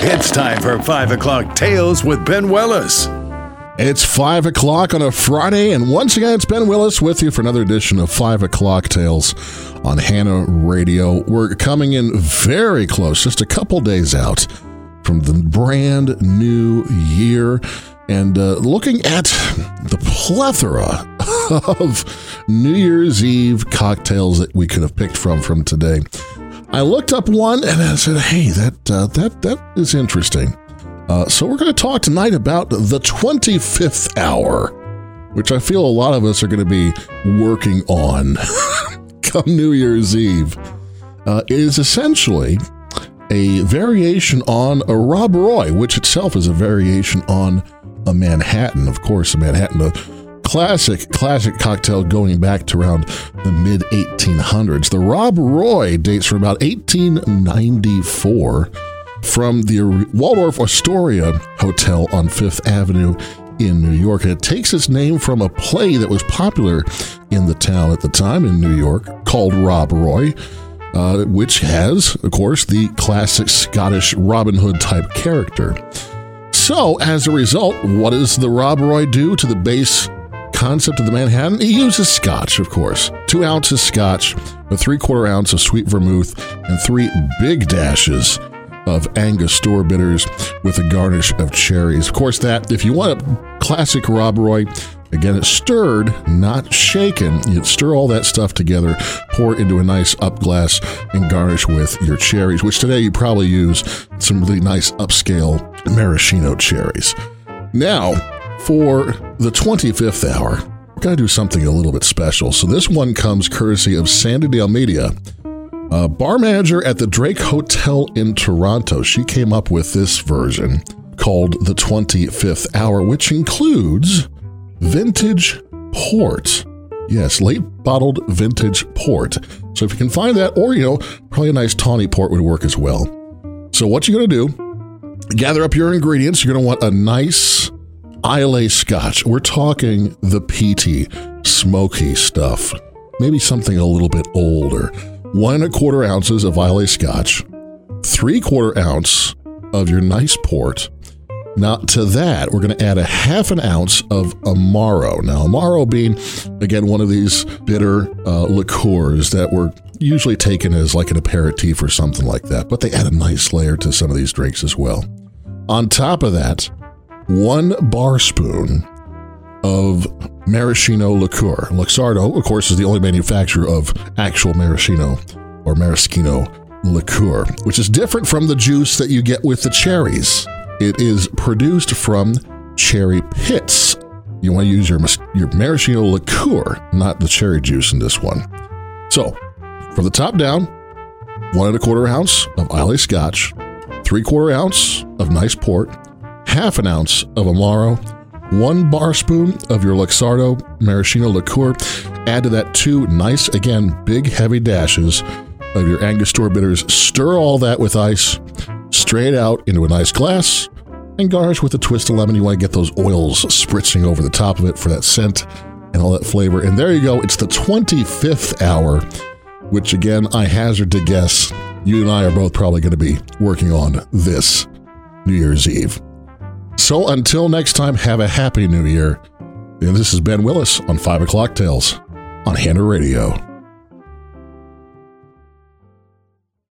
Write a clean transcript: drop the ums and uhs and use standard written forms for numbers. It's time for 5 O'Clock Tales with Ben Willis. It's 5 o'clock on a Friday, and once again, it's Ben Willis with you for another edition of 5 O'Clock Tales on Hannah Radio. We're coming in very close, just a couple days out from the brand new year, and looking at the plethora of New Year's Eve cocktails that we could have picked from today. I looked up one, and I said, hey, that is interesting. So we're going to talk tonight about the 25th hour, which I feel a lot of us are going to be working on come New Year's Eve. It is essentially a variation on a Rob Roy, which itself is a variation on a Manhattan. Of course, a Manhattan, a classic cocktail going back to around the mid-1800s. The Rob Roy dates from about 1894. From the Waldorf Astoria Hotel on 5th Avenue in New York. And it takes its name from a play that was popular in the town at the time in New York called Rob Roy, which has, of course, the classic Scottish Robin Hood type character. So, as a result, what does the Rob Roy do to the base concept of the Manhattan? He uses scotch, of course. 2 ounces scotch, a 3/4 ounce of sweet vermouth, and 3 big dashes of Angostura bitters with a garnish of cherries. Of course, that, if you want a classic Rob Roy, again, it's stirred, not shaken. You'd stir all that stuff together, pour it into a nice up glass, and garnish with your cherries, which today you probably use some really nice upscale maraschino cherries. Now, for the 25th hour, we're going to do something a little bit special. So this one comes courtesy of Sandydale Media. Bar manager at the Drake Hotel in Toronto, she came up with this version called the 25th Hour, which includes vintage port. Yes, late bottled vintage port. So if you can find that, or, you know, probably a nice tawny port would work as well. So what you're going to do, gather up your ingredients. You're going to want a nice Islay Scotch. We're talking the peaty, smoky stuff. Maybe something a little bit older. 1 1/4 ounces of Islay Scotch, 3/4 ounce of your nice port. Now, to that, we're going to add a 1/2 ounce of Amaro. Now, Amaro being, again, one of these bitter liqueurs that were usually taken as like an aperitif or something like that, but they add a nice layer to some of these drinks as well. On top of that, 1 bar spoon of maraschino liqueur. Luxardo, of course, is the only manufacturer of actual maraschino or maraschino liqueur, which is different from the juice that you get with the cherries. It is produced from cherry pits. You want to use your maraschino liqueur, not the cherry juice in this one. So, from the top down, 1 1/4 ounce of Islay Scotch, 3/4 ounce of nice port, 1/2 ounce of Amaro, 1 bar spoon of your Luxardo maraschino liqueur. Add to that 2 nice, again, big, heavy dashes of your Angostura bitters. Stir all that with ice, straight out into a nice glass, and garnish with a twist of lemon. You want to get those oils spritzing over the top of it for that scent and all that flavor. And there you go. It's the 25th hour, which, again, I hazard to guess you and I are both probably going to be working on this New Year's Eve. So until next time, have a happy new year. And this is Ben Willis on 5 O'Clock Tales on Hander Radio.